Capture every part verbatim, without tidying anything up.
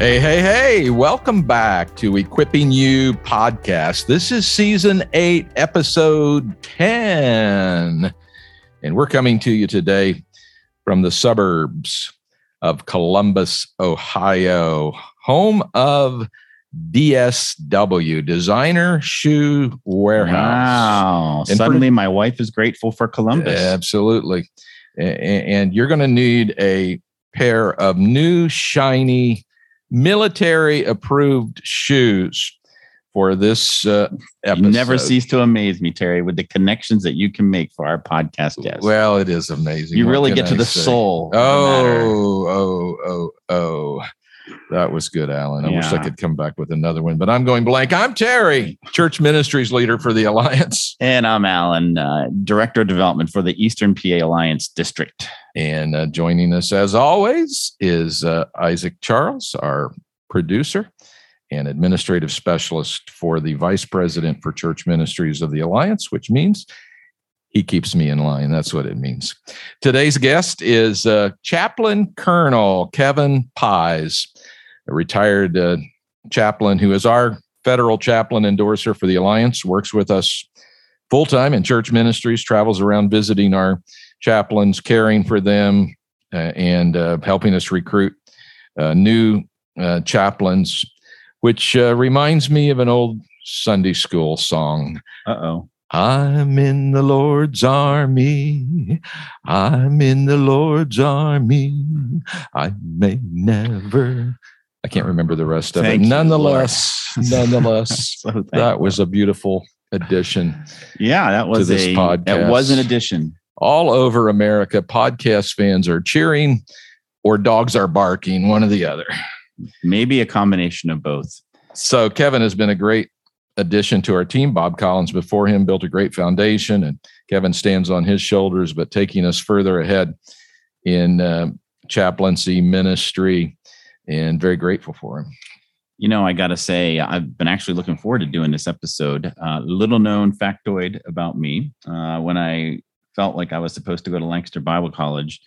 Hey, hey, hey, welcome back to Equipping You podcast. This is season eight, episode ten, and we're coming to you today from the suburbs of Columbus, Ohio, home of D S W, Designer Shoe Warehouse. Wow. And Suddenly for, my wife is grateful for Columbus. Absolutely. And you're going to need a pair of new, shiny, military-approved shoes for this uh, episode. You never cease to amaze me, Terry, with the connections that you can make for our podcast guests. Well, it is amazing. You what really get I to the say? soul. Oh, oh, oh, oh. That was good, Alan. I yeah. wish I could come back with another one, but I'm going blank. I'm Terry, Church Ministries Leader for the Alliance. And I'm Alan, uh, Director of Development for the Eastern P A Alliance District. And uh, joining us, as always, is uh, Isaac Charles, our producer and administrative specialist for the Vice President for Church Ministries of the Alliance, which means he keeps me in line. That's what it means. Today's guest is uh, Chaplain Colonel Kevin Pies, a retired uh, chaplain who is our federal chaplain endorser for the Alliance, works with us full-time in church ministries, travels around visiting our chaplains, caring for them, uh, and uh, helping us recruit uh, new uh, chaplains, which uh, reminds me of an old Sunday school song. Uh-oh. I'm in the Lord's army, I'm in the Lord's army, I may never... I can't remember the rest of Thank it. Nonetheless, you, nonetheless, so that was a beautiful addition. Yeah, that was to this a, podcast. That was an addition. All over America, podcast fans are cheering or dogs are barking, one or the other. Maybe a combination of both. So Kevin has been a great addition to our team. Bob Collins before him built a great foundation, and Kevin stands on his shoulders, but taking us further ahead in uh, chaplaincy ministry, and very grateful for him. You know, I got to say, I've been actually looking forward to doing this episode. Uh, little known factoid about me, uh, when I felt like I was supposed to go to Lancaster Bible College,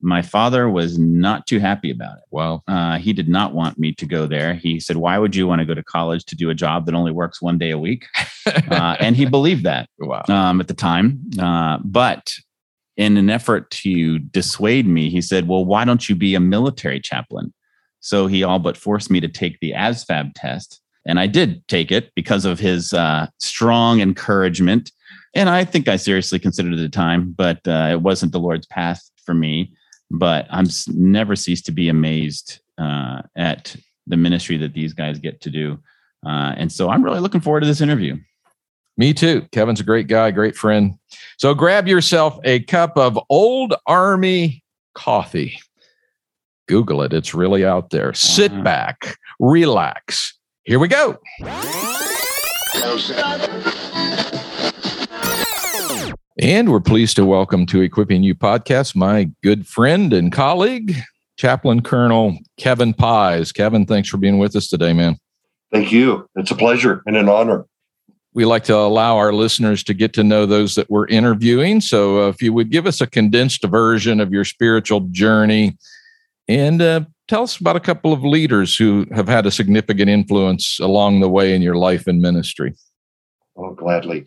my father was not too happy about it. Wow. Uh, he did not want me to go there. He said, why would you want to go to college to do a job that only works one day a week? uh, and he believed that wow. um, at the time. Uh, but in an effort to dissuade me, he said, well, why don't you be a military chaplain? So he all but forced me to take the A S V A B test. And I did take it because of his uh, strong encouragement. And I think I seriously considered it at the time, but uh, it wasn't the Lord's path for me. But I'm never ceased to be amazed uh, at the ministry that these guys get to do. Uh, and so I'm really looking forward to this interview. Me too. Kevin's a great guy, great friend. So grab yourself a cup of Old Army coffee. Google it. It's really out there. Sit back, relax. Here we go. And we're pleased to welcome to Equipping You Podcast my good friend and colleague, Chaplain Colonel Kevin Pies. Kevin, thanks for being with us today, man. Thank you. It's a pleasure and an honor. We like to allow our listeners to get to know those that we're interviewing. So uh, if you would give us a condensed version of your spiritual journey, and uh, tell us about a couple of leaders who have had a significant influence along the way in your life and ministry. Oh, gladly.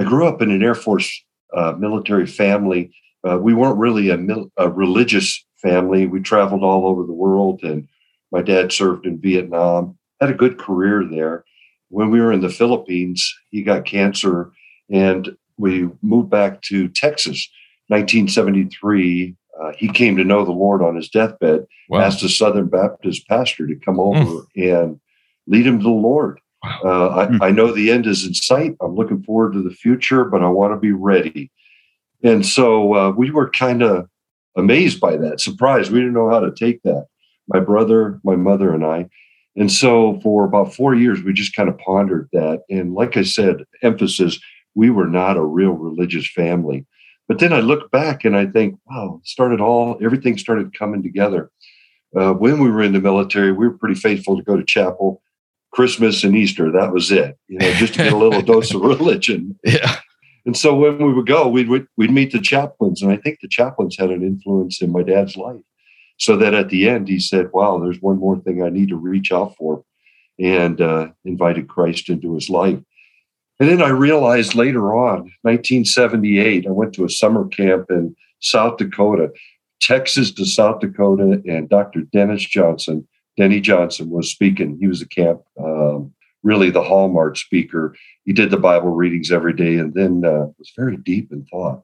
I grew up in an Air Force uh, military family. Uh, we weren't really a, mil- a religious family. We traveled all over the world, and my dad served in Vietnam, had a good career there. When we were in the Philippines, he got cancer, and we moved back to Texas, nineteen seventy-three. Uh, he came to know the Lord on his deathbed, wow. asked a Southern Baptist pastor to come over mm. and lead him to the Lord. Wow. Uh, mm. I, I know the end is in sight. I'm looking forward to the future, but I want to be ready. And so uh, we were kind of amazed by that, surprised. We didn't know how to take that, my brother, my mother, and I. And so for about four years, we just kind of pondered that. And like I said, emphasis, we were not a real religious family. But then I look back and I think, wow, it started all, everything started coming together. Uh, when we were in the military, we were pretty faithful to go to chapel, Christmas and Easter. That was it, you know, just to get a little dose of religion. Yeah. And so when we would go, we'd, we'd, we'd meet the chaplains. And I think the chaplains had an influence in my dad's life. So that at the end, he said, wow, there's one more thing I need to reach out for, and uh, invited Christ into his life. And then I realized later on, nineteen seventy-eight, I went to a summer camp in South Dakota, Texas to South Dakota, and Doctor Dennis Johnson, Denny Johnson was speaking. He was a camp, um, really the hallmark speaker. He did the Bible readings every day, and then uh, was very deep in thought.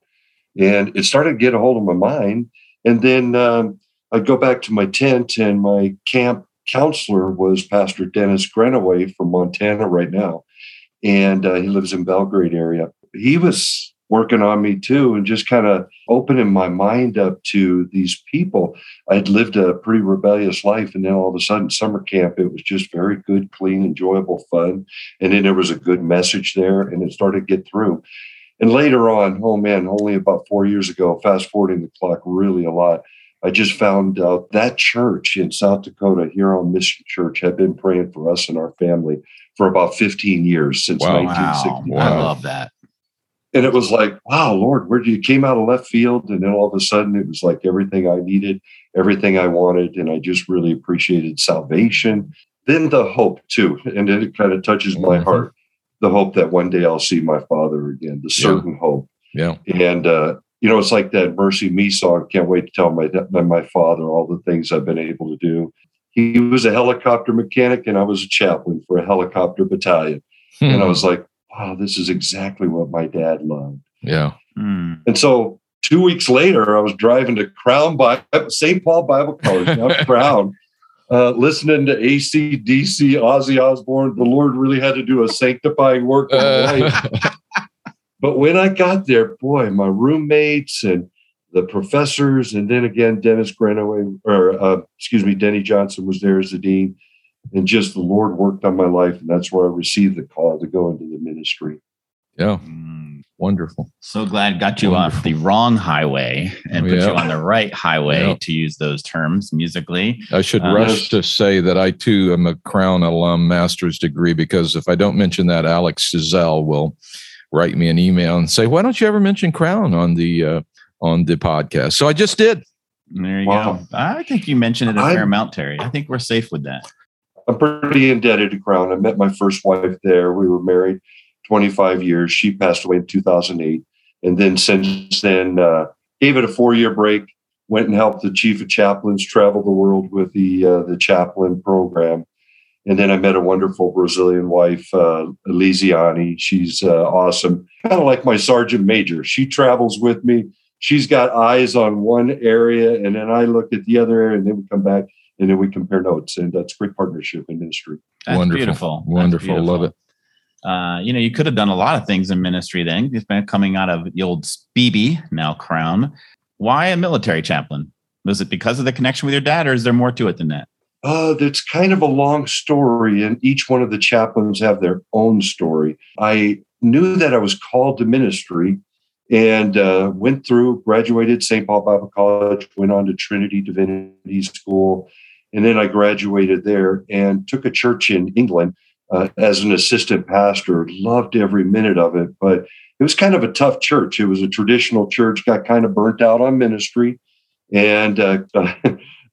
And it started to get a hold of my mind. And then um, I'd go back to my tent, and my camp counselor was Pastor Dennis Greenaway from Montana right now. And uh, he lives in Belgrade area. He was working on me too, and just kind of opening my mind up to these people. I'd lived a pretty rebellious life. And then all of a sudden, summer camp, it was just very good, clean, enjoyable fun. And then there was a good message there, and it started to get through. And later on, oh man, only about four years ago, fast forwarding the clock really a lot, I just found out that church in South Dakota, Huron Mission Church, had been praying for us and our family for about fifteen years, since wow, nineteen sixty-nine. Wow. I love that. And it was like, wow, Lord, where did you came out of left field? And then all of a sudden, it was like everything I needed, everything I wanted. And I just really appreciated salvation. Then the hope, too. And then it kind of touches mm-hmm. my heart, the hope that one day I'll see my father again, the certain yeah. hope. Yeah. And, uh, you know, it's like that Mercy Me song, can't wait to tell my my father all the things I've been able to do. He was a helicopter mechanic, and I was a chaplain for a helicopter battalion. Hmm. And I was like, wow, this is exactly what my dad loved. Yeah. Hmm. And so two weeks later, I was driving to Crown Bible, Saint Paul Bible College, now Crown, uh, listening to A C D C, Ozzy Osbourne. The Lord really had to do a sanctifying work in my life. But when I got there, boy, my roommates and the professors, and then again, Dennis Greenaway, or uh, excuse me, Denny Johnson was there as the dean, and just the Lord worked on my life, and that's where I received the call to go into the ministry. Yeah, mm. wonderful. So glad got you wonderful. Off the wrong highway and oh, put yeah. you on the right highway, yeah. to use those terms musically. I should um, rush to say that I, too, am a Crown alum, master's degree, because if I don't mention that, Alex Cazell will write me an email and say, why don't you ever mention Crown on the uh, on the podcast? So I just did. There you wow. go. I think you mentioned it a fair amount, Terry. I think we're safe with that. I'm pretty indebted to Crown. I met my first wife there. We were married twenty-five years. She passed away in two thousand eight. And then since then, uh, gave it a four-year break, went and helped the chief of chaplains travel the world with the uh, the chaplain program. And then I met a wonderful Brazilian wife, uh, Elisiani. She's uh, awesome. Kind of like my sergeant major. She travels with me. She's got eyes on one area, and then I look at the other area, and then we come back, and then we compare notes. And that's great partnership in ministry. That's wonderful. Beautiful. Wonderful. That's beautiful. Love it. Uh, you know, you could have done a lot of things in ministry then. You've been coming out of the old S P B, now Crown. Why a military chaplain? Was it because of the connection with your dad, or is there more to it than that? Uh, that's kind of a long story, and each one of the chaplains have their own story. I knew that I was called to ministry, and uh, went through, graduated Saint Paul Bible College, went on to Trinity Divinity School, and then I graduated there and took a church in England uh, as an assistant pastor. Loved every minute of it, but it was kind of a tough church. It was a traditional church, got kind of burnt out on ministry, and uh,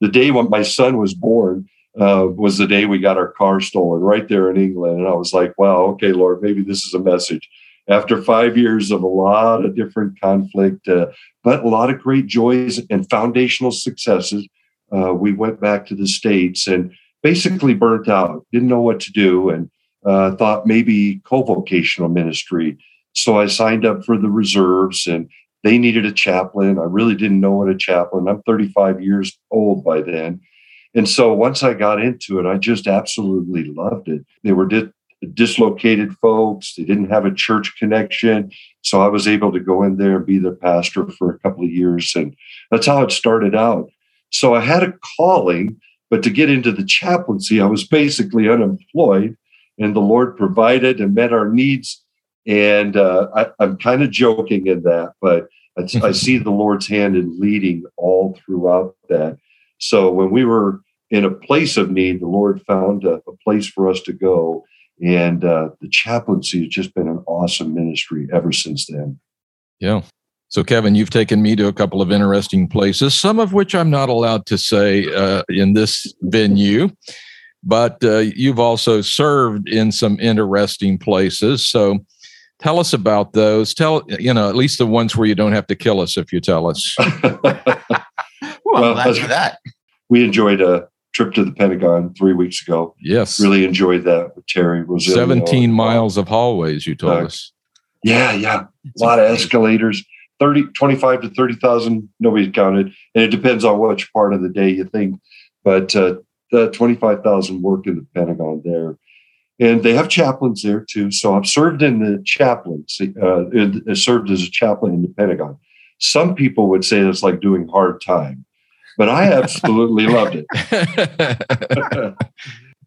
the day when my son was born uh, was the day we got our car stolen right there in England. And I was like, wow, okay, Lord, maybe this is a message. After five years of a lot of different conflict, uh, but a lot of great joys and foundational successes, uh, we went back to the States and basically burnt out, didn't know what to do, and uh, thought maybe co-vocational ministry. So I signed up for the reserves, and they needed a chaplain. I really didn't know what a chaplain. I'm thirty-five years old by then. And so once I got into it, I just absolutely loved it. They were di- dislocated folks. They didn't have a church connection. So I was able to go in there and be their pastor for a couple of years. And that's how it started out. So I had a calling, but to get into the chaplaincy, I was basically unemployed. And the Lord provided and met our needs And uh, I, I'm kind of joking in that, but I, I see the Lord's hand in leading all throughout that. So when we were in a place of need, the Lord found a, a place for us to go. And uh, the chaplaincy has just been an awesome ministry ever since then. Yeah. So, Kevin, you've taken me to a couple of interesting places, some of which I'm not allowed to say uh, in this venue, but uh, you've also served in some interesting places. So tell us about those. Tell, you know, at least the ones where you don't have to kill us if you tell us. well, well, I'm glad for that. We enjoyed a trip to the Pentagon three weeks ago. Yes. Really enjoyed that with Terry Rosilio. seventeen miles of hallways, you told uh, us. Yeah, yeah. A lot of escalators. thirty, twenty-five to thirty thousand, nobody's counted. And it depends on which part of the day you think. But uh, the twenty-five thousand work in the Pentagon there. And they have chaplains there too. So I've served in the chaplaincy, uh, served as a chaplain in the Pentagon. Some people would say it's like doing hard time, but I absolutely loved it.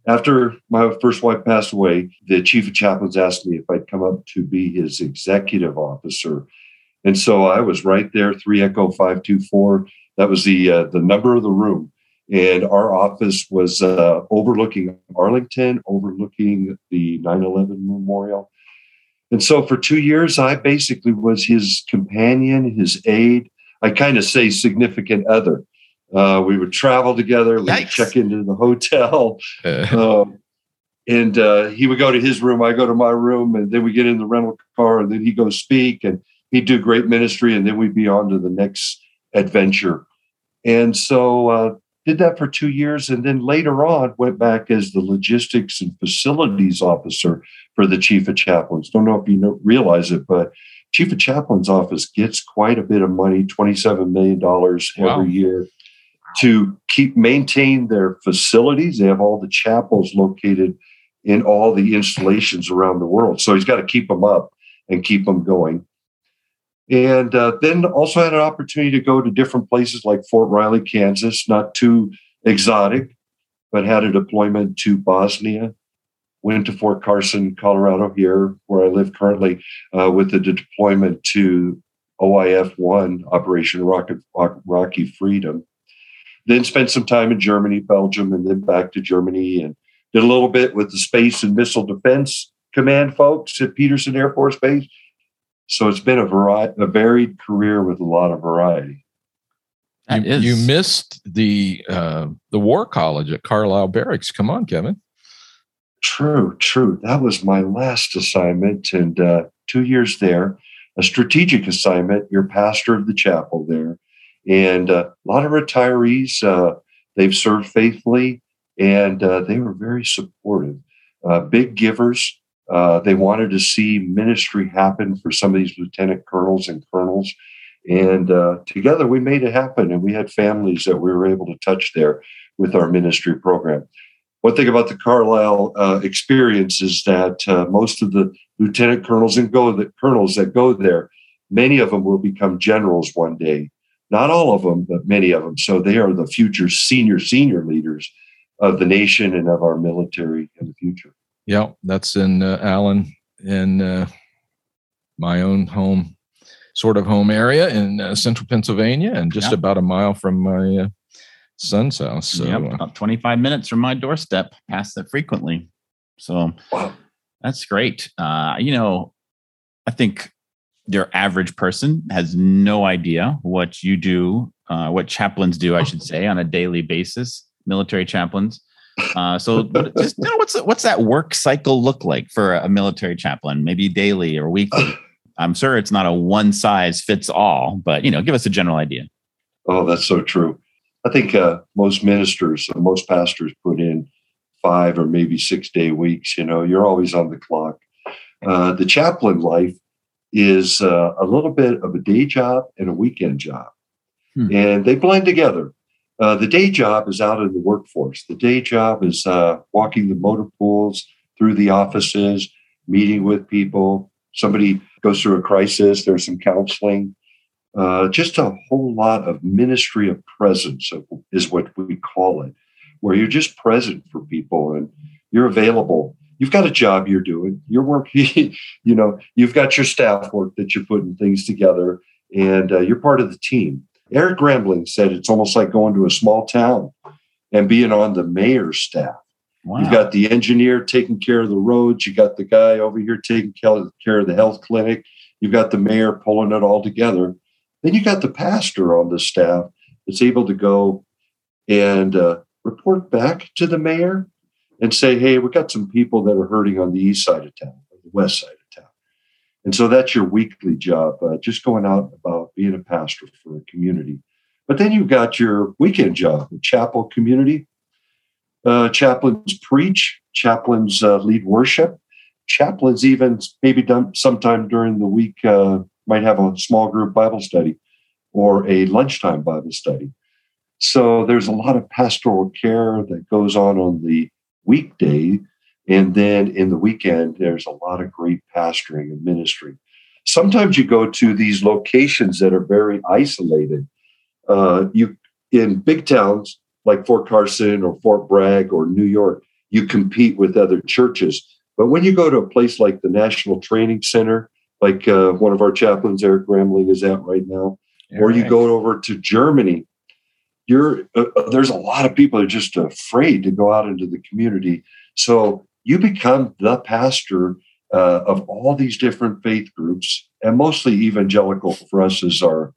After my first wife passed away, the chief of chaplains asked me if I'd come up to be his executive officer. And so I was right there, three Echo five two four. That was the uh, the number of the room. And our office was uh, overlooking Arlington, overlooking the nine eleven memorial. And so for two years, I basically was his companion, his aide. I kind of say significant other. Uh, we would travel together. We would check into the hotel. um, and uh, he would go to his room. I go to my room. And then we get in the rental car. And then he'd go speak. And he'd do great ministry. And then we'd be on to the next adventure. And so... Uh, Did that for two years, and then later on went back as the logistics and facilities officer for the chief of chaplains. Don't know if you know, realize it, but chief of chaplains office gets quite a bit of money, twenty-seven million dollars every wow. year, to keep maintain their facilities. They have all the chapels located in all the installations around the world. So he's got to keep them up and keep them going. And uh, then also had an opportunity to go to different places like Fort Riley, Kansas, not too exotic, but had a deployment to Bosnia, went to Fort Carson, Colorado here, where I live currently, uh, with the deployment to O I F one, Operation Rocky, Rocky Freedom, then spent some time in Germany, Belgium, and then back to Germany, and did a little bit with the Space and Missile Defense Command folks at Peterson Air Force Base. So it's been a variety, a varied career with a lot of variety. You, you missed the uh, the War College at Carlisle Barracks. Come on, Kevin. True, true. That was my last assignment, and uh, two years there, a strategic assignment. You're pastor of the chapel there, and uh, a lot of retirees. Uh, they've served faithfully, and uh, they were very supportive, uh, big givers. Uh, they wanted to see ministry happen for some of these lieutenant colonels and colonels. And uh, together we made it happen. And we had families that we were able to touch there with our ministry program. One thing about the Carlisle uh, experience is that uh, most of the lieutenant colonels and go that colonels that go there, many of them will become generals one day. Not all of them, but many of them. So they are the future senior, senior leaders of the nation and of our military in the future. Yeah, that's in uh, Allen, in uh, my own home, sort of home area in uh, central Pennsylvania, and just yeah. about a mile from my uh, son's house. So, yeah, about twenty-five minutes from my doorstep. Pass that frequently, so wow. that's great. Uh, you know, I think your average person has no idea what you do, uh, what chaplains do, I should say, on a daily basis. Military chaplains. Uh, so just, you know, what's, what's that work cycle look like for a military chaplain, maybe daily or weekly? I'm sure it's not a one size fits all, but, you know, give us a general idea. Oh, that's so true. I think uh, most ministers, most pastors put in five or maybe six day weeks. You know, you're always on the clock. Uh, the chaplain life is uh, a little bit of a day job and a weekend job, hmm. and they blend together. Uh, the day job is out in the workforce. The day job is uh, walking the motor pools through the offices, meeting with people. Somebody goes through a crisis. There's some counseling. Uh, just a whole lot of ministry of presence is what we call it, where you're just present for people and you're available. you've got a job you're doing, you're working, you know, you've got your staff work that you're putting things together, and uh, you're part of the team. Eric Gramling said it's almost like going to a small town and being on the mayor's staff. Wow. You've got the engineer taking care of the roads. You got the guy over here taking care of the health clinic. You've got the mayor pulling it all together. Then you got the pastor on the staff that's able to go and uh, report back to the mayor and say, hey, we've got some people that are hurting on the east side of town, or the west side of town. And so that's your weekly job, uh, just going out about being a pastor for a community. But then you've got your weekend job, the chapel community. Uh, chaplains preach, chaplains uh, lead worship, chaplains even maybe done sometime during the week uh, might have a small group Bible study or a lunchtime Bible study. So there's a lot of pastoral care that goes on on the weekday, and then in the weekend, there's a lot of great pastoring and ministry. Sometimes you go to these locations that are very isolated. Uh, you in big towns like Fort Carson or Fort Bragg or New York, you compete with other churches. But when you go to a place like the National Training Center, like uh, one of our chaplains, Eric Gramling, is at right now, yeah, or you right. go over to Germany, You're, uh, there's a lot of people that are just afraid to go out into the community. So you become the pastor uh, of all these different faith groups, and mostly evangelical for us as our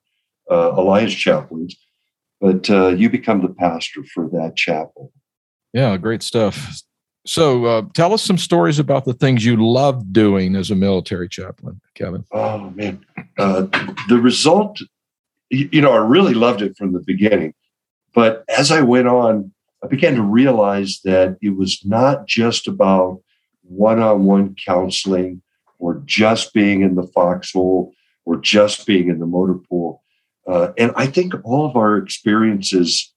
uh, Alliance chaplains. But uh, you become the pastor for that chapel. Yeah, great stuff. So uh, tell us some stories about the things you loved doing as a military chaplain, Kevin. Oh, man. Uh, the result, you know, I really loved it from the beginning. But as I went on, I began to realize that it was not just about one-on-one counseling or just being in the foxhole or just being in the motor pool. Uh, and I think all of our experiences,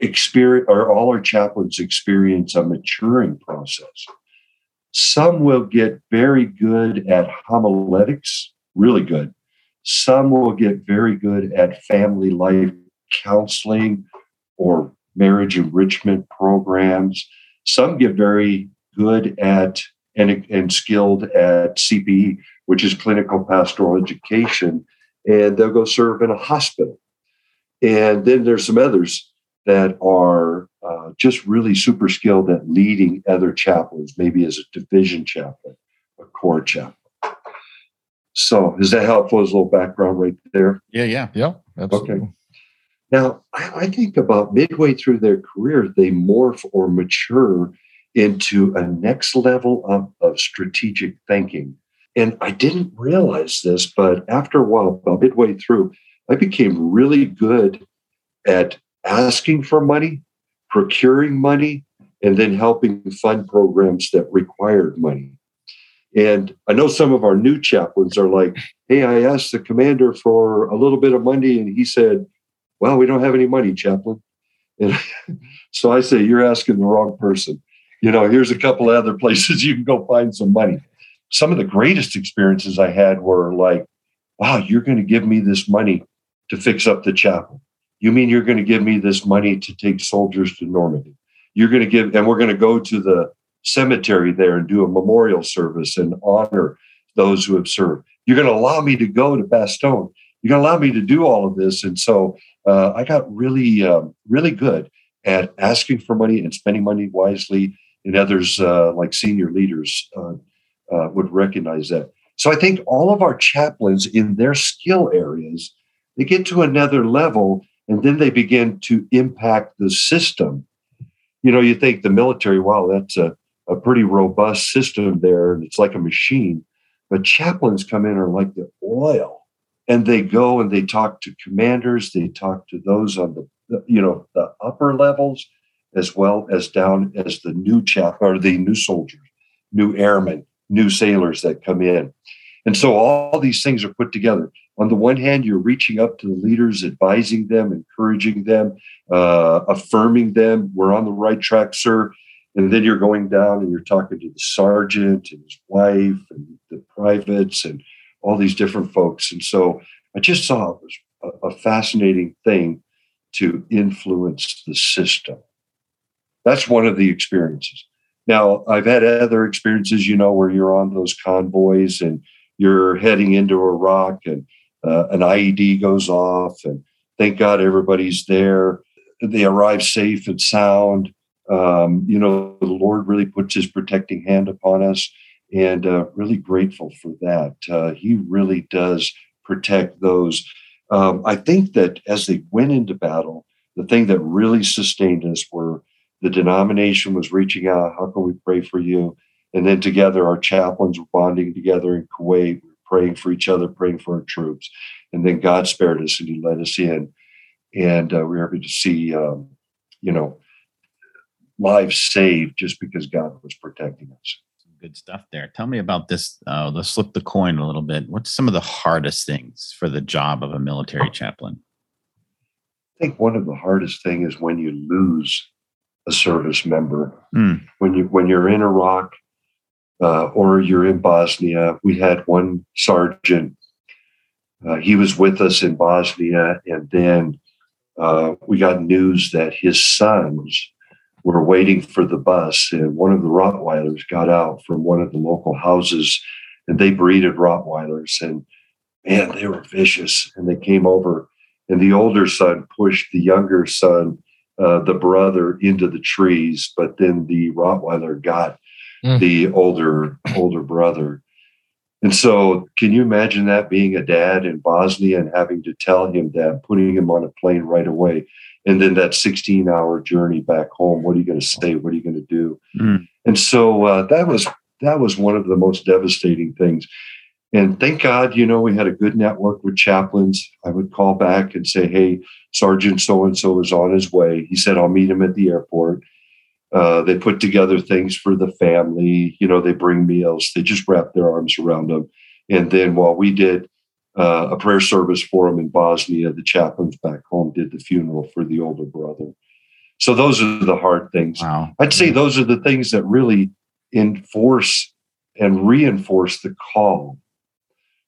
experience, or all our chaplains experience a maturing process. Some will get very good at homiletics, really good. Some will get very good at family life counseling or marriage enrichment programs. Some get very good at and, and skilled at C P E, which is clinical pastoral education, and they'll go serve in a hospital. And then there's some others that are uh, just really super skilled at leading other chaplains, maybe as a division chaplain, a corps chaplain. So is that helpful as a little background right there? Yeah, yeah, yeah. Absolutely. Okay. Now, I think about midway through their career, they morph or mature into a next level of, of strategic thinking. And I didn't realize this, but after a while, about midway through, I became really good at asking for money, procuring money, and then helping fund programs that required money. And I know some of our new chaplains are like, hey, I asked the commander for a little bit of money, and he said, well, we don't have any money, chaplain. And so I say, you're asking the wrong person. You know, here's a couple of other places you can go find some money. Some of the greatest experiences I had were like, wow, you're going to give me this money to fix up the chapel. You mean you're going to give me this money to take soldiers to Normandy? You're going to give, and we're going to go to the cemetery there and do a memorial service and honor those who have served. You're going to allow me to go to Bastogne. You're going to allow me to do all of this. And so uh, I got really, um, really good at asking for money and spending money wisely. And others, uh, like senior leaders, uh, uh, would recognize that. So I think all of our chaplains in their skill areas, they get to another level, and then they begin to impact the system. You know, you think the military, wow, that's a, a pretty robust system there, and it's like a machine. But chaplains come in and are like the oil. And they go and they talk to commanders, they talk to those on the, you know, the upper levels, as well as down as the new chap or the new soldiers, new airmen, new sailors that come in. And so all these things are put together. On the one hand, you're reaching up to the leaders, advising them, encouraging them, uh, affirming them. We're on the right track, sir. And then you're going down and you're talking to the sergeant and his wife and the privates and all these different folks. And so I just saw it was a, a fascinating thing to influence the system. That's one of the experiences. Now, I've had other experiences, you know, where you're on those convoys and you're heading into Iraq and uh, an I E D goes off and thank God everybody's there. They arrive safe and sound. Um, you know, the Lord really puts his protecting hand upon us, and uh, really grateful for that. Uh, he really does protect those. Um, I think that as they went into battle, the thing that really sustained us were the denomination was reaching out, how can we pray for you? And then together, our chaplains were bonding together in Kuwait, praying for each other, praying for our troops. And then God spared us and he let us in. And uh, we were able to see, um, you know, lives saved just because God was protecting us. Some good stuff there. Tell me about this. Uh, let's flip the coin a little bit. What's some of the hardest things for the job of a military chaplain? I think one of the hardest things is when you lose a service member. Mm. When you when you're in Iraq uh, or you're in Bosnia, we had one sergeant. Uh, he was with us in Bosnia, and then uh, we got news that his sons were waiting for the bus, and one of the Rottweilers got out from one of the local houses, and they breeded Rottweilers, and man, they were vicious. And they came over, and the older son pushed the younger son, uh, the brother, into the trees, but then the Rottweiler got mm. the older older brother. And so can you imagine that, being a dad in Bosnia and having to tell him that, putting him on a plane right away, and then that sixteen-hour journey back home? What are you going to say? What are you going to do? Mm. And so uh, that was that was one of the most devastating things. And thank God, you know, we had a good network with chaplains. I would call back and say, hey, Sergeant so-and-so is on his way. He said, I'll meet him at the airport. Uh, they put together things for the family. You know, they bring meals. They just wrap their arms around them. And then while we did uh, a prayer service for them in Bosnia, the chaplains back home did the funeral for the older brother. So those are the hard things. Wow. I'd say those are the things that really enforce and reinforce the call.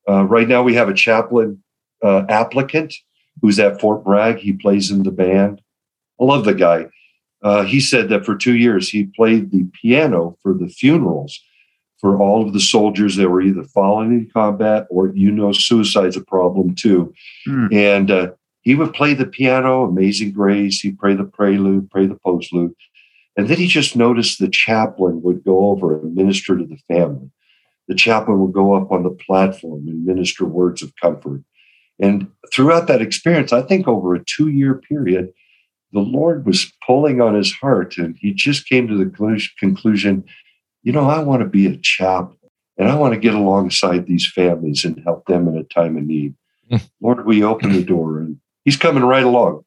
Uh, right now we have a chaplain uh, applicant who's at Fort Bragg. He plays in the band. I love the guy. Uh, he said that for two years, he played the piano for the funerals for all of the soldiers that were either fallen in combat or, you know, suicide's a problem too. Mm. And uh, he would play the piano, Amazing Grace. He'd play the prelude, play the postlude. And then he just noticed the chaplain would go over and minister to the family. The chaplain would go up on the platform and minister words of comfort. And throughout that experience, I think over a two-year period, the Lord was pulling on his heart, and he just came to the conclusion, you know, I want to be a chaplain, and I want to get alongside these families and help them in a time of need. Lord, we open the door, and he's coming right along.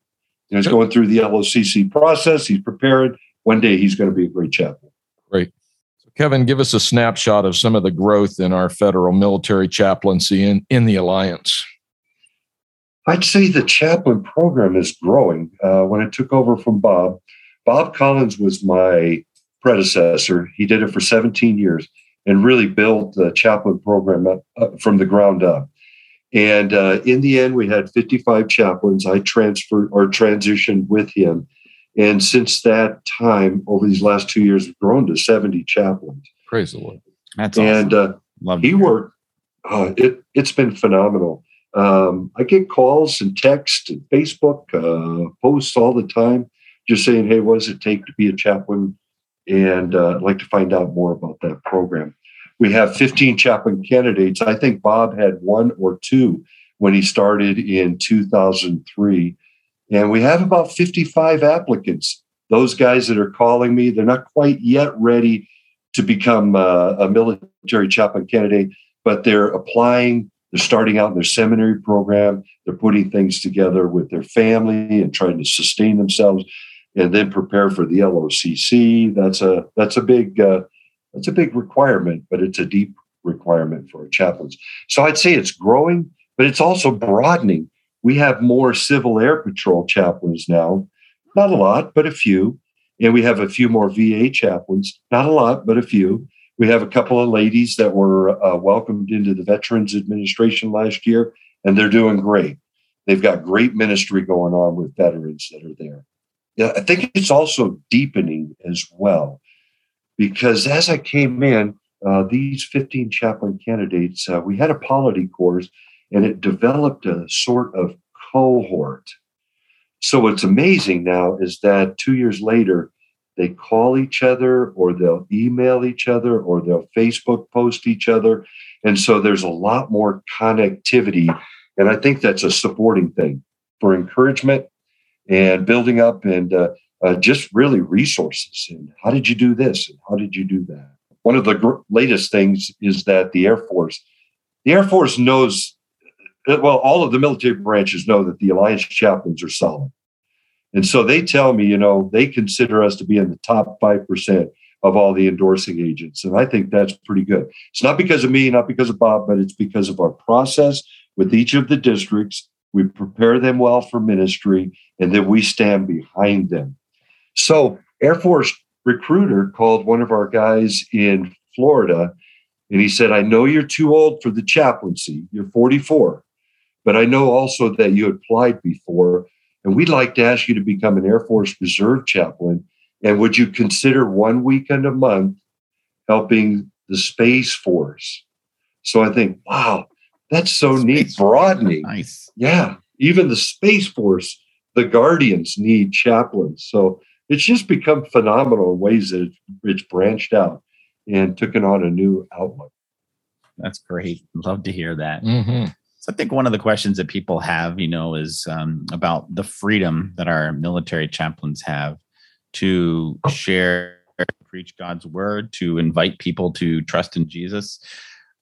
You know, he's going through the L O C C process. He's prepared. One day he's going to be a great chaplain. Great. So, Kevin, give us a snapshot of some of the growth in our federal military chaplaincy in, in the Alliance. I'd say the chaplain program is growing. Uh, when I took over from Bob, Bob Collins was my predecessor. He did it for seventeen years and really built the chaplain program up, up from the ground up. And uh, in the end, we had fifty-five chaplains. I transferred or transitioned with him. And since that time, over these last two years, we've grown to seventy chaplains. Praise the Lord. That's awesome. And uh, Love he worked. Uh, it, it's been phenomenal. Um, I get calls and texts and Facebook uh, posts all the time just saying, hey, what does it take to be a chaplain? And uh, I'd like to find out more about that program. We have fifteen chaplain candidates. I think Bob had one or two when he started in two thousand three. And we have about fifty-five applicants. Those guys that are calling me, they're not quite yet ready to become uh, a military chaplain candidate, but they're applying. They're starting out in their seminary program. They're putting things together with their family and trying to sustain themselves, and then prepare for the L O C C. That's a that's a big uh, that's a big requirement, but it's a deep requirement for our chaplains. So I'd say it's growing, but it's also broadening. We have more Civil Air Patrol chaplains now, not a lot, but a few, and we have a few more V A chaplains, not a lot, but a few. We have a couple of ladies that were uh, welcomed into the Veterans Administration last year, and they're doing great. They've got great ministry going on with veterans that are there. Yeah, I think it's also deepening as well. because as I came in, uh, these fifteen chaplain candidates, uh, we had a polity course, and it developed a sort of cohort. So what's amazing now is that two years later, they call each other, or they'll email each other, or they'll Facebook post each other. And so there's a lot more connectivity. And I think that's a supporting thing for encouragement and building up and uh, uh, just really resources. And how did you do this? And how did you do that? One of the gr- latest things is that the Air Force, the Air Force knows, well, all of the military branches know that the Alliance chaplains are solid. And so they tell me, you know, they consider us to be in the top five percent of all the endorsing agents. And I think that's pretty good. It's not because of me, not because of Bob, but it's because of our process with each of the districts. We prepare them well for ministry, and then we stand behind them. So Air Force recruiter called one of our guys in Florida, and he said, I know you're too old for the chaplaincy. You're forty-four, but I know also that you applied before, and we'd like to ask you to become an Air Force Reserve chaplain. And would you consider one weekend a month helping the Space Force? So I think, wow, that's so Space neat. Force. Broadening. Nice. Yeah. Even the Space Force, the Guardians need chaplains. So it's just become phenomenal in ways that it's branched out and took it on a new outlook. That's great. Love to hear that. Mm-hmm. So I think one of the questions that people have, you know, is um, about the freedom that our military chaplains have to share, preach God's word, to invite people to trust in Jesus.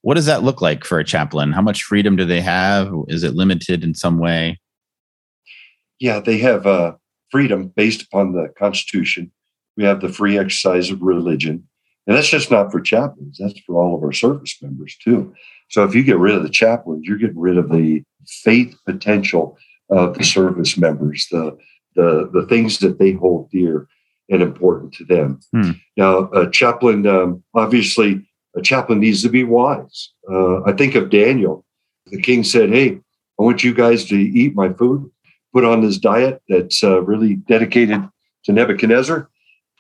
What does that look like for a chaplain? How much freedom do they have? Is it limited in some way? Yeah, they have uh, freedom based upon the Constitution. We have the free exercise of religion. And that's just not for chaplains. That's for all of our service members, too. So if you get rid of the chaplains, you're getting rid of the faith potential of the service members, the the, the things that they hold dear and important to them. Hmm. Now, a chaplain, um, obviously, a chaplain needs to be wise. Uh, I think of Daniel. The king said, hey, I want you guys to eat my food, put on this diet that's uh, really dedicated to Nebuchadnezzar.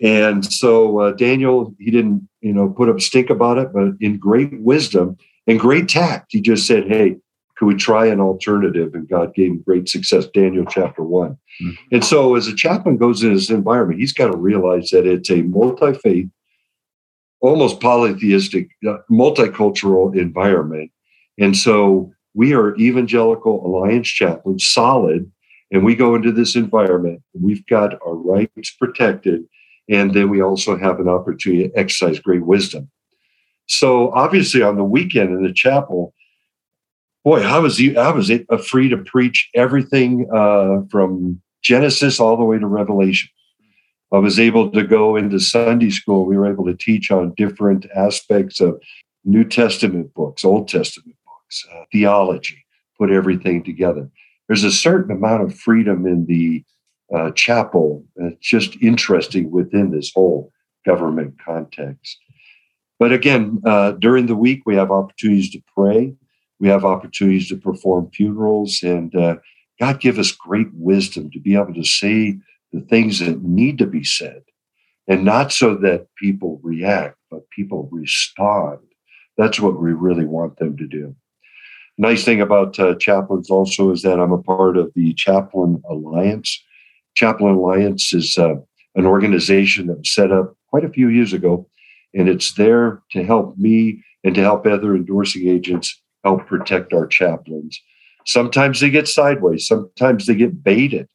And so uh, Daniel, he didn't, you know, put up a stink about it, but in great wisdom and great tact, he just said, hey, could we try an alternative? And God gave him great success, Daniel chapter one. Mm-hmm. And so as a chaplain goes in his environment, he's got to realize that it's a multi-faith, almost polytheistic, multicultural environment. And so we are evangelical Alliance chaplains, solid, and we go into this environment. We've got our rights protected, and then we also have an opportunity to exercise great wisdom. So obviously on the weekend in the chapel, boy, I was, I was free to preach everything uh, from Genesis all the way to Revelation. I was able to go into Sunday school. We were able to teach on different aspects of New Testament books, Old Testament books, uh, theology, put everything together. There's a certain amount of freedom in the uh, chapel. It's just interesting within this whole government context. But again, uh, during the week, we have opportunities to pray. We have opportunities to perform funerals. And uh, God give us great wisdom to be able to say the things that need to be said, and not so that people react, but people respond. That's what we really want them to do. Nice thing about uh, chaplains also is that I'm a part of the Chaplain Alliance. Chaplain Alliance is uh, an organization that was set up quite a few years ago, and it's there to help me and to help other endorsing agents help protect our chaplains. Sometimes they get sideways. Sometimes they get baited.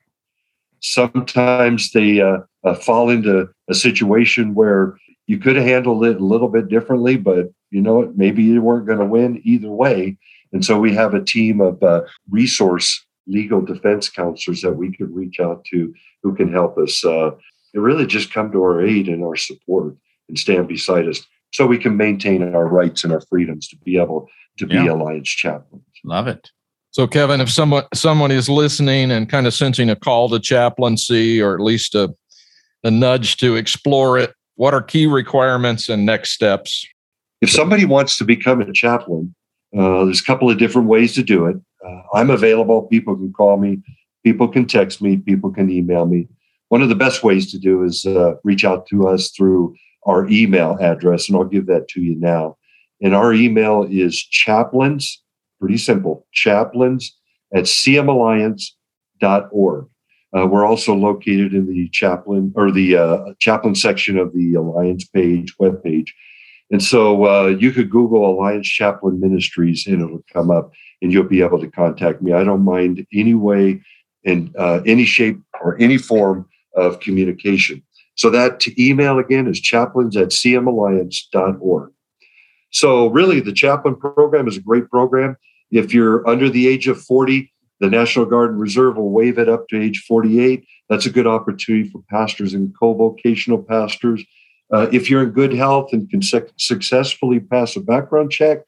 Sometimes they uh, uh, fall into a situation where you could have handled it a little bit differently, but you know what? Maybe you weren't going to win either way. And so we have a team of uh, resource legal defense counselors that we could reach out to who can help us. Uh, they really just come to our aid and our support and stand beside us so we can maintain our rights and our freedoms to be able to yeah. be Alliance chaplains. Love it. So, Kevin, if someone someone is listening and kind of sensing a call to chaplaincy, or at least a, a nudge to explore it, what are key requirements and next steps? If somebody wants to become a chaplain, uh, there's a couple of different ways to do it. Uh, I'm available. People can call me. People can text me. People can email me. one of the best ways to do is uh, reach out to us through our email address, and I'll give that to you now. And our email is chaplains, pretty simple, chaplains at C M Alliance dot org. Uh, we're also located in the chaplain or the uh, chaplain section of the Alliance page, webpage. And so uh, you could Google Alliance Chaplain Ministries and it'll come up and you'll be able to contact me. I don't mind any way and uh, any shape or any form of communication. So that email again is chaplains at C M Alliance dot org. So really the chaplain program is a great program. If you're under the age of forty, the National Guard and Reserve will waive it up to age forty-eight. That's a good opportunity for pastors and co-vocational pastors. Uh, if you're in good health and can sec- successfully pass a background check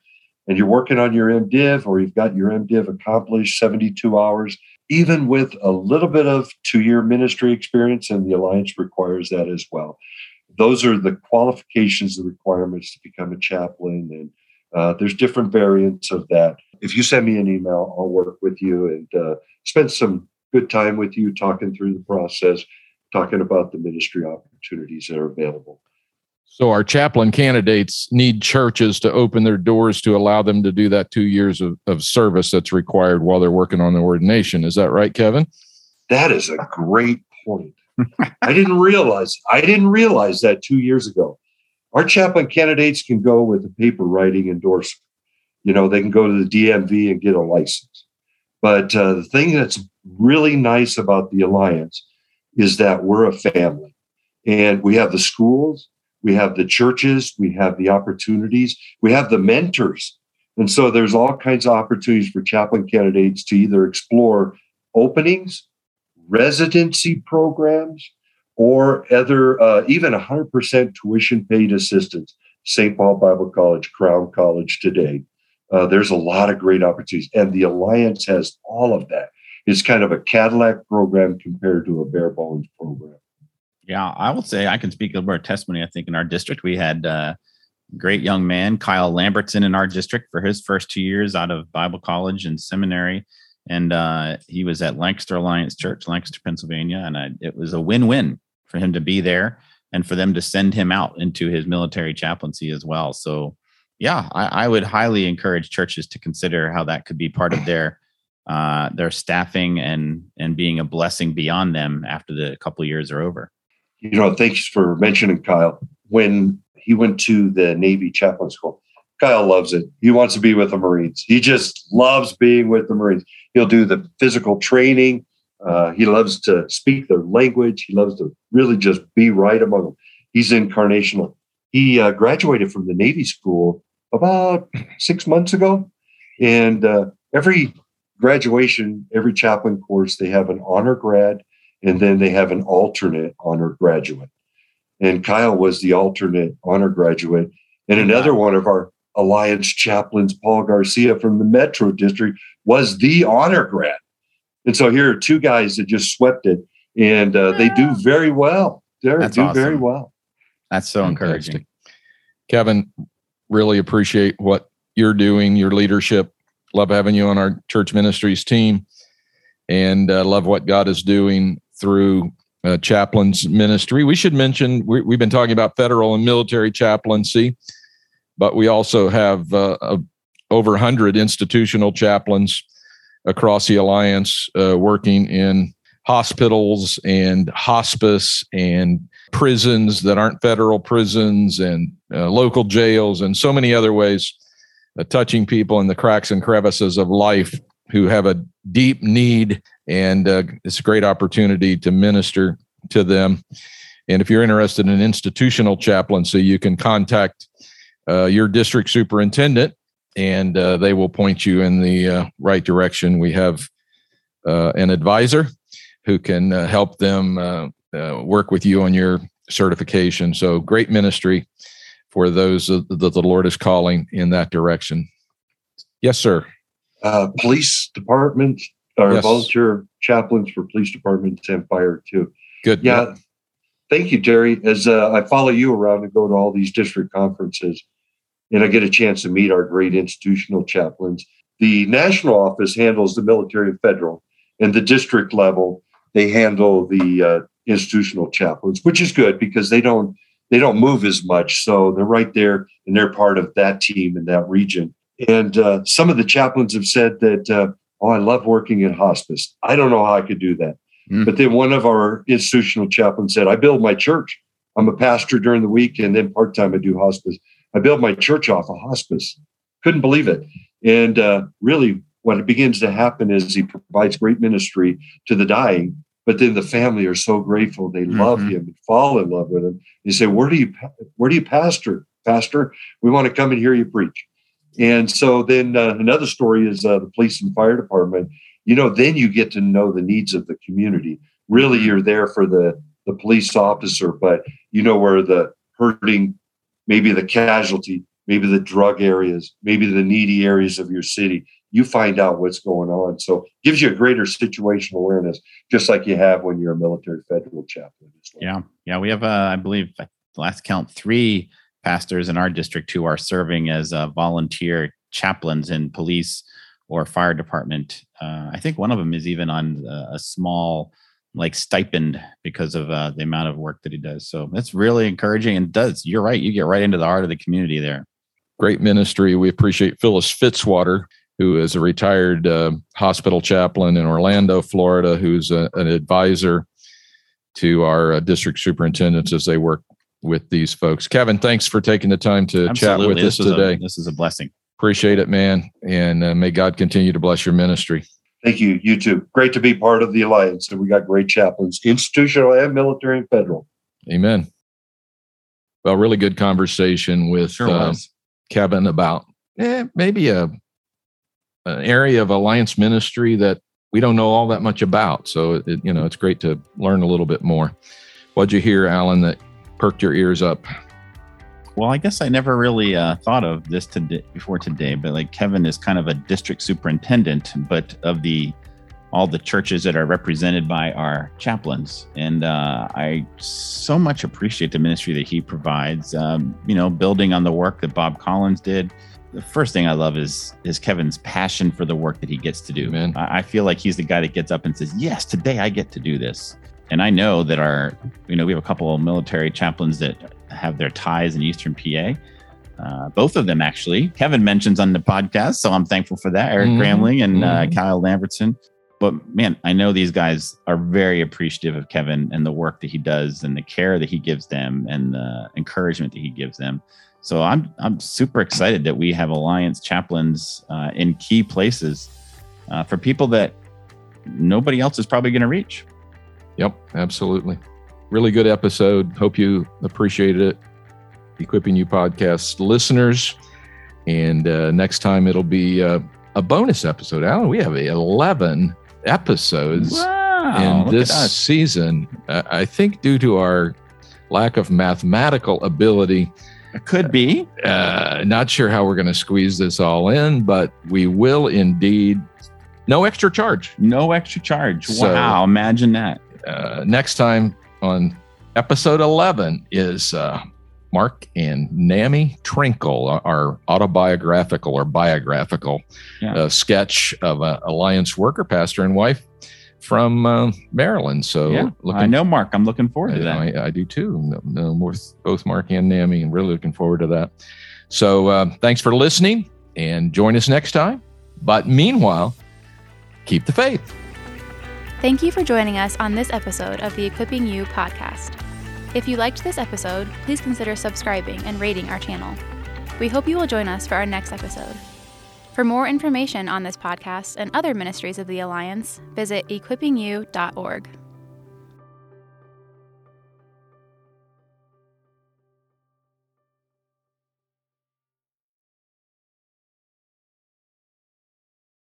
and you're working on your MDiv or you've got your MDiv accomplished, seventy-two hours, even with a little bit of two-year ministry experience, and the Alliance requires that as well. Those are the qualifications, the requirements to become a chaplain, and uh, there's different variants of that. If you send me an email, I'll work with you and uh, spend some good time with you talking through the process, talking about the ministry opportunities that are available. So our chaplain candidates need churches to open their doors to allow them to do that two years of, of service that's required while they're working on their ordination. Is that right, Kevin? That is a great point. I didn't realize, I didn't realize that two years ago. Our chaplain candidates can go with a paper writing endorsement. You know, they can go to the D M V and get a license. But uh, the thing that's really nice about the Alliance is that we're a family and we have the schools. We have the churches, we have the opportunities, we have the mentors. And so there's all kinds of opportunities for chaplain candidates to either explore openings, residency programs, or other, uh, even one hundred percent tuition paid assistance. Saint Paul Bible College, Crown College today. Uh, there's a lot of great opportunities. And the Alliance has all of that. It's kind of a Cadillac program compared to a bare bones program. Yeah, I will say I can speak of our testimony. I think in our district, we had a great young man, Kyle Lambertson, in our district for his first two years out of Bible college and seminary. And uh, he was at Lancaster Alliance Church, Lancaster, Pennsylvania. And I, it was a win-win for him to be there and for them to send him out into his military chaplaincy as well. So, yeah, I, I would highly encourage churches to consider how that could be part of their uh, their staffing and, and being a blessing beyond them after the couple years are over. You know, thanks for mentioning Kyle. When he went to the Navy chaplain school, Kyle loves it. He wants to be with the Marines. He just loves being with the Marines. He'll do the physical training. Uh, he loves to speak their language. He loves to really just be right among them. He's incarnational. He uh, graduated from the Navy school about six months ago. And uh, every graduation, every chaplain course, they have an honor grad. And then they have an alternate honor graduate. And Kyle was the alternate honor graduate. And another one of our Alliance chaplains, Paul Garcia from the Metro District, was the honor grad. And so here are two guys that just swept it. And uh, they do very well. They do awesome. very well. That's so encouraging. Kevin, really appreciate what you're doing, your leadership. Love having you on our church ministries team. And uh, love what God is doing through uh, chaplains ministry. We should mention, we, we've been talking about federal and military chaplaincy, but we also have uh, uh, over one hundred institutional chaplains across the Alliance uh, working in hospitals and hospice and prisons that aren't federal prisons and uh, local jails and so many other ways, uh, touching people in the cracks and crevices of life who have a deep need, and uh, it's a great opportunity to minister to them. And if you're interested in institutional chaplaincy, you can contact uh, your district superintendent, and uh, they will point you in the uh, right direction. We have uh, an advisor who can uh, help them uh, uh, work with you on your certification. So great ministry for those that the Lord is calling in that direction. Yes, sir. Uh, police departments or yes. volunteer chaplains for police departments and fire too. Good. Yeah. Man. Thank you, Jerry. As uh, I follow you around and go to all these district conferences and I get a chance to meet our great institutional chaplains, the national office handles the military and federal, and the district level, they handle the uh, institutional chaplains, which is good because they don't they don't move as much. So they're right there and they're part of that team in that region. And uh, some of the chaplains have said that, uh, oh, I love working in hospice. I don't know how I could do that. Mm. But then one of our institutional chaplains said, I build my church. I'm a pastor during the week and then part-time I do hospice. I build my church off of hospice. Couldn't believe it. And uh, really what begins to happen is he provides great ministry to the dying, but then the family are so grateful. They mm-hmm. love him and fall in love with him. They say, where do you, where do you pastor? Pastor, we want to come and hear you preach. And so then uh, another story is uh, the police and fire department. You know, then you get to know the needs of the community. Really, you're there for the, the police officer, but you know where the hurting, maybe the casualty, maybe the drug areas, maybe the needy areas of your city. You find out what's going on. So it gives you a greater situational awareness, just like you have when you're a military federal chaplain as well. Yeah. Yeah. We have, uh, I believe, the last count, three pastors in our district who are serving as uh, volunteer chaplains in police or fire department. Uh, I think one of them is even on uh, a small like stipend because of uh, the amount of work that he does. So that's really encouraging and does. You're right. You get right into the heart of the community there. Great ministry. We appreciate Phyllis Fitzwater, who is a retired uh, hospital chaplain in Orlando, Florida, who's a, an advisor to our uh, district superintendents as they work with these folks. Kevin, thanks for taking the time to Absolutely. chat with this us today. A, this is a blessing. Appreciate it, man. And uh, may God continue to bless your ministry. Thank you. You too. Great to be part of the Alliance. And we got great chaplains, institutional and military and federal. Amen. Well, really good conversation with sure uh, Kevin about eh, maybe a an area of Alliance ministry that we don't know all that much about. So, it, you know, it's great to learn a little bit more. What'd you hear, Alan, that perked your ears up? Well, I guess I never really uh, thought of this today, before today, but like Kevin is kind of a district superintendent, but of the all the churches that are represented by our chaplains. And uh, I so much appreciate the ministry that he provides, um, you know, building on the work that Bob Collins did. The first thing I love is is Kevin's passion for the work that he gets to do. Amen. I feel like he's the guy that gets up and says, yes, today I get to do this. And I know that our, you know, we have a couple of military chaplains that have their ties in Eastern P A. Uh, both of them, actually, Kevin mentions on the podcast. So I'm thankful for that. Eric mm-hmm. Gramling and mm-hmm. uh, Kyle Lambertson. But man, I know these guys are very appreciative of Kevin and the work that he does and the care that he gives them and the encouragement that he gives them. So I'm I'm super excited that we have Alliance chaplains uh, in key places uh, for people that nobody else is probably going to reach. Yep, absolutely. Really good episode. Hope you appreciated it. Equipping You podcast listeners. And uh, next time it'll be uh, a bonus episode. Alan, we have eleven episodes wow, in this season. Uh, I think due to our lack of mathematical ability, it could be. Uh, not sure how we're going to squeeze this all in, but we will indeed. No extra charge. No extra charge. Wow. So, imagine that. Uh, next time on episode eleven is uh, Mark and Nami Trinkle, our autobiographical or biographical yeah. uh, sketch of an Alliance worker, pastor, and wife from uh, Maryland. So yeah, looking, I know Mark. I'm looking forward to that. I, I do too. No, no more, both Mark and Nami, and really looking forward to that. So uh, thanks for listening, and join us next time. But meanwhile, keep the faith. Thank you for joining us on this episode of the Equipping You podcast. If you liked this episode, please consider subscribing and rating our channel. We hope you will join us for our next episode. For more information on this podcast and other ministries of the Alliance, visit equipping you dot org.